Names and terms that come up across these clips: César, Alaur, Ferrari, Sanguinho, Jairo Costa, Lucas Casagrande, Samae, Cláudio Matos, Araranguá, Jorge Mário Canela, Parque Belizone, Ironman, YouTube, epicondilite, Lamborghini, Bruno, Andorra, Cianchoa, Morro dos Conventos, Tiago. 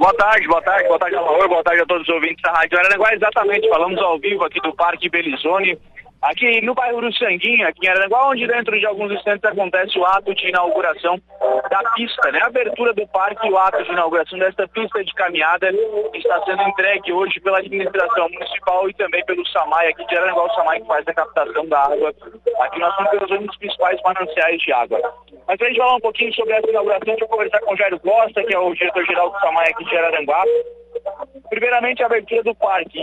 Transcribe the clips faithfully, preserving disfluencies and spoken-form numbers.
Boa tarde, boa tarde, boa tarde, Alaur, boa tarde a todos os ouvintes da Rádio Araranguá. Exatamente, falamos ao vivo aqui do Parque Belizone, aqui no bairro do Sanguinho, aqui em Araranguá, onde dentro de alguns instantes acontece o ato de inauguração da pista, né? A abertura do parque e o ato de inauguração desta pista de caminhada está sendo entregue hoje pela administração municipal e também pelo Samae aqui de Araranguá, o Samae que faz a captação da água. Aqui nós temos pelos únicos principais mananciais de água. Mas para a gente falar um pouquinho sobre essa inauguração, deixa eu conversar com o Jairo Costa, que é o diretor-geral do Samae aqui de Araranguá. Primeiramente, a abertura do parque.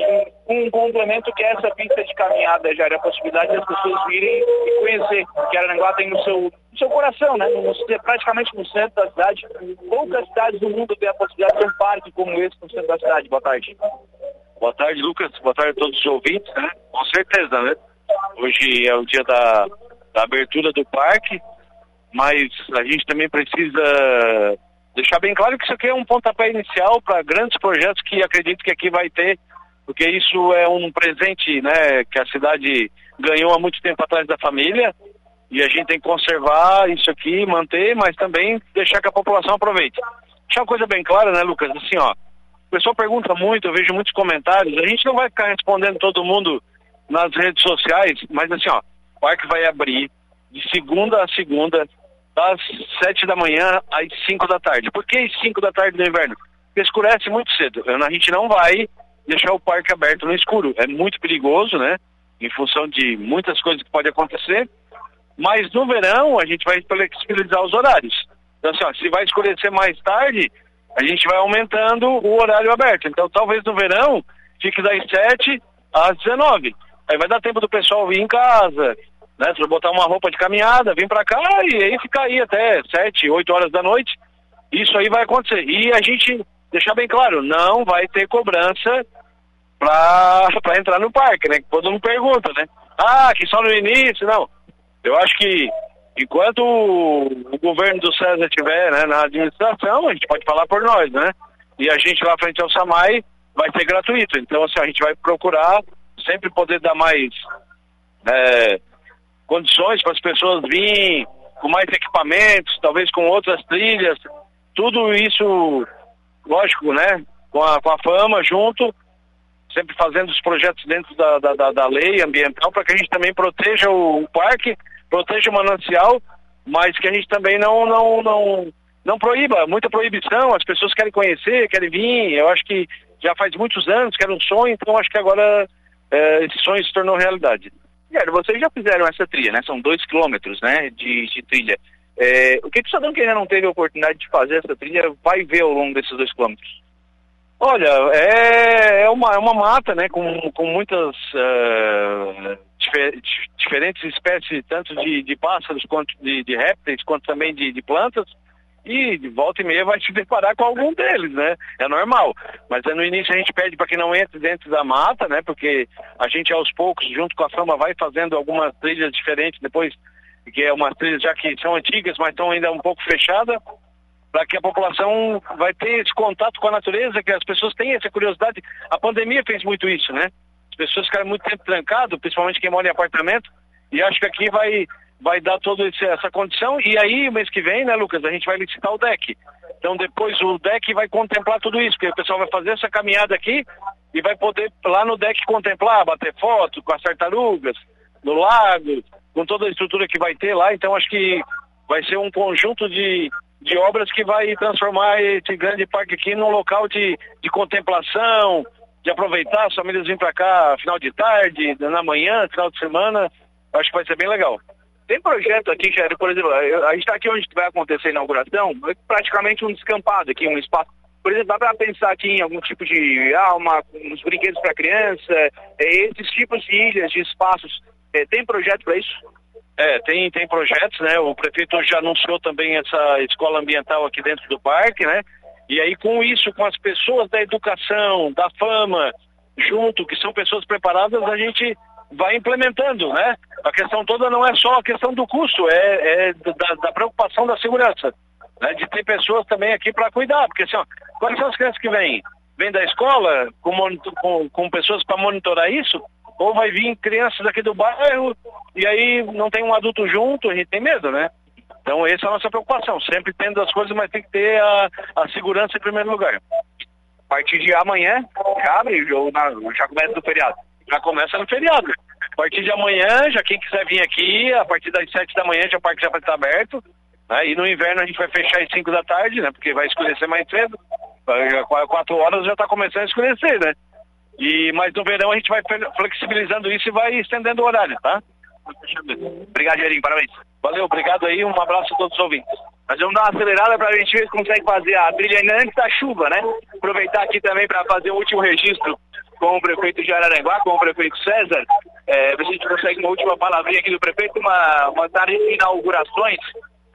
Um complemento que é essa pista de caminhada, Jairo, a possibilidade das pessoas virem e conhecer que Araranguá tem no seu, no seu coração, né? No, praticamente no centro da cidade. Poucas cidades do mundo têm a possibilidade de um parque como esse no centro da cidade. Boa tarde. Boa tarde, Lucas. Boa tarde a todos os ouvintes, né? Com certeza, né? Hoje é o dia da, da abertura do parque, mas a gente também precisa deixar bem claro que isso aqui é um pontapé inicial para grandes projetos que acredito que aqui vai ter, porque isso é um presente, né, que a cidade ganhou há muito tempo atrás da família, e a gente tem que conservar isso aqui, manter, mas também deixar que a população aproveite. Deixar uma coisa bem clara, né, Lucas, assim, ó, o pessoal pergunta muito, eu vejo muitos comentários, a gente não vai ficar respondendo todo mundo nas redes sociais, mas assim, ó, o parque vai abrir de segunda a segunda, das sete da manhã às cinco da tarde. Por que às cinco da tarde no inverno? Porque escurece muito cedo. A gente não vai deixar o parque aberto no escuro. É muito perigoso, né? Em função de muitas coisas que podem acontecer. Mas no verão a gente vai flexibilizar os horários. Então, assim, ó, se vai escurecer mais tarde, a gente vai aumentando o horário aberto. Então, talvez no verão fique das sete às dezenove. Aí vai dar tempo do pessoal vir em casa, né, se eu botar uma roupa de caminhada, vir pra cá e aí ficar aí até sete, oito horas da noite. Isso aí vai acontecer. E a gente, deixar bem claro, não vai ter cobrança pra, pra entrar no parque, né? Todo mundo pergunta, né? Ah, que só no início, não. Eu acho que enquanto o governo do César estiver, né, na administração, a gente pode falar por nós, né? E a gente lá frente ao Samae vai ser gratuito. Então, assim, a gente vai procurar sempre poder dar mais... É, condições para as pessoas virem com mais equipamentos, talvez com outras trilhas, tudo isso, lógico, né, com a, com a fama junto, sempre fazendo os projetos dentro da, da, da lei ambiental, para que a gente também proteja o, o parque, proteja o manancial, mas que a gente também não, não, não, não proíba, muita proibição, as pessoas querem conhecer, querem vir, eu acho que já faz muitos anos que era um sonho, então acho que agora é, esse sonho se tornou realidade. Jairo, vocês já fizeram essa trilha, né? São dois quilômetros, né, de, de trilha. É, o que o cidadão que ainda não teve a oportunidade de fazer essa trilha vai ver ao longo desses dois quilômetros? Olha, é, é, uma, é uma mata, né, com, com muitas uh, difer, diferentes espécies, tanto de, de pássaros, quanto de, de répteis, quanto também de, de plantas, e de volta e meia vai se deparar com algum deles, né? É normal. Mas no início a gente pede para que não entre dentro da mata, né? Porque a gente aos poucos, junto com a fama, vai fazendo algumas trilhas diferentes depois, que é umas trilhas já que são antigas, mas estão ainda um pouco fechadas, para que a população vai ter esse contato com a natureza, que as pessoas têm essa curiosidade. A pandemia fez muito isso, né? As pessoas ficaram muito tempo trancadas, principalmente quem mora em apartamento, e acho que aqui vai... vai dar toda essa condição, e aí mês que vem, né, Lucas, a gente vai licitar o deck. Então depois o deck vai contemplar tudo isso, porque o pessoal vai fazer essa caminhada aqui e vai poder lá no deck contemplar, bater foto com as tartarugas, no lago, com toda a estrutura que vai ter lá. Então acho que vai ser um conjunto de, de obras que vai transformar esse grande parque aqui num local de, de contemplação, de aproveitar, as famílias virem para cá final de tarde, na manhã, final de semana. Acho que vai ser bem legal. Tem projeto aqui, Jairo, por exemplo, a gente está aqui onde vai acontecer a inauguração, praticamente um descampado aqui, um espaço. Por exemplo, dá para pensar aqui em algum tipo de alma, ah, uns brinquedos para criança, é, esses tipos de ilhas, de espaços. É, tem projeto para isso? É, tem, tem projetos, né? O prefeito já anunciou também essa escola ambiental aqui dentro do parque, né? E aí com isso, com as pessoas da educação, da fama, junto, que são pessoas preparadas, a gente vai implementando, né? A questão toda não é só a questão do custo, é, é da, da preocupação da segurança, né? De ter pessoas também aqui para cuidar, porque assim, ó, quais são as crianças que vêm? Vêm da escola com, monitor, com, com pessoas para monitorar isso, ou vai vir crianças aqui do bairro e aí não tem um adulto junto, a gente tem medo, né? Então essa é a nossa preocupação, sempre tendo as coisas, mas tem que ter a, a segurança em primeiro lugar. A partir de amanhã, já abre o jogo, já começa no feriado. Já começa no feriado. A partir de amanhã, já quem quiser vir aqui, a partir das sete da manhã, já o parque já vai estar aberto. Né? E no inverno a gente vai fechar às cinco da tarde, né? Porque vai escurecer mais cedo. Quatro horas já está começando a escurecer, né? E, mas no verão a gente vai flexibilizando isso e vai estendendo o horário, tá? Obrigado, Jairinho, parabéns. Valeu, obrigado aí, um abraço a todos os ouvintes. Nós vamos dar uma acelerada pra gente ver se consegue fazer a trilha ainda antes da chuva, né? Aproveitar aqui também para fazer o último registro com o prefeito de Araranguá, com o prefeito César. É, a gente consegue uma última palavrinha aqui do prefeito, uma, uma tarde de inaugurações,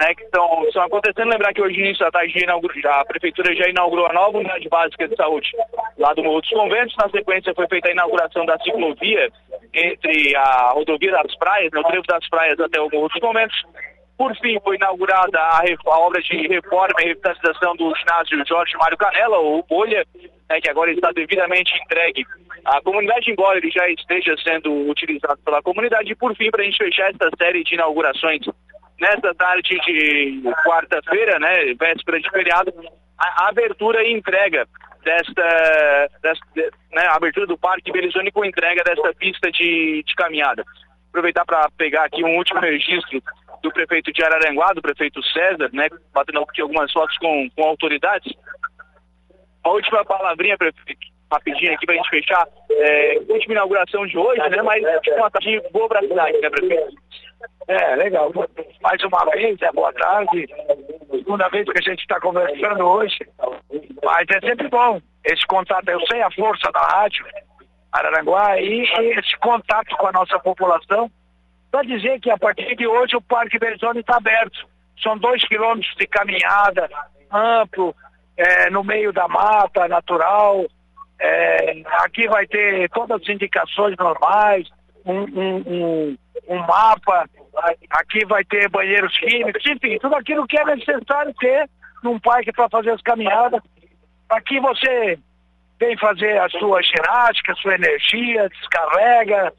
né? Que estão, estão acontecendo. Lembrar que hoje no início da tarde a prefeitura já inaugurou a nova unidade básica de saúde lá do Morro dos Conventos. Na sequência foi feita a inauguração da ciclovia entre a rodovia das praias, né, o trevo das praias até o Morro dos Conventos. Por fim, foi inaugurada a, a obra de reforma e revitalização do ginásio Jorge Mário Canela, ou Bolha, né, que agora está devidamente entregue à comunidade, embora ele já esteja sendo utilizado pela comunidade. E por fim, para a gente fechar esta série de inaugurações nesta tarde de quarta-feira, né, véspera de feriado, a, a abertura e entrega desta, desta né, a abertura do Parque Belizone com entrega desta pista de, de caminhada. Aproveitar para pegar aqui um último registro do prefeito de Araranguá, do prefeito César, né, batendo aqui algumas fotos com, com autoridades. A última palavrinha, prefeito, rapidinho aqui para a gente fechar, é, última inauguração de hoje, né, mas tipo, uma tarde boa para a cidade, né, prefeito? É, legal. Mais uma vez, é boa tarde. Segunda vez que a gente está conversando hoje. Mas é sempre bom esse contato. Eu sei a força da rádio Araranguá e esse contato com a nossa população para dizer que a partir de hoje o Parque Belizone está aberto. São dois quilômetros de caminhada, amplo, é, no meio da mata, natural. É, aqui vai ter todas as indicações normais, um, um, um, um mapa, aqui vai ter banheiros químicos, enfim, tudo aquilo que é necessário ter num parque para fazer as caminhadas. Aqui você vem fazer a sua ginástica, sua energia, descarrega,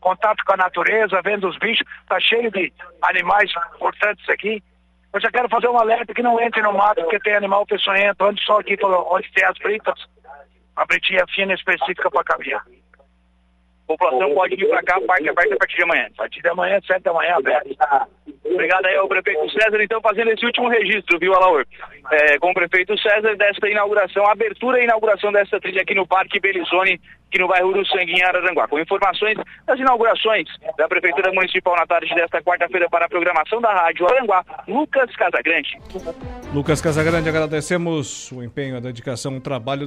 contato com a natureza, vendo os bichos, tá cheio de animais importantes aqui. Eu já quero fazer um alerta que não entre no mato, porque tem animal peçonhento, onde só aqui, onde tem as britas, uma britinha fina específica para caminhar. A população pode vir para cá, o parque aberto a partir de amanhã. A partir de amanhã, sete da manhã, aberto. Obrigado aí ao prefeito César, então, fazendo esse último registro, viu, Alaur? É, com o prefeito César, desta inauguração, abertura e inauguração desta trilha aqui no Parque Belizone, aqui no bairro do Sanguinho, Araranguá. Com informações das inaugurações da Prefeitura Municipal na tarde desta quarta-feira para a programação da Rádio Araranguá, Lucas Casagrande. Lucas Casagrande, agradecemos o empenho, a dedicação, o trabalho.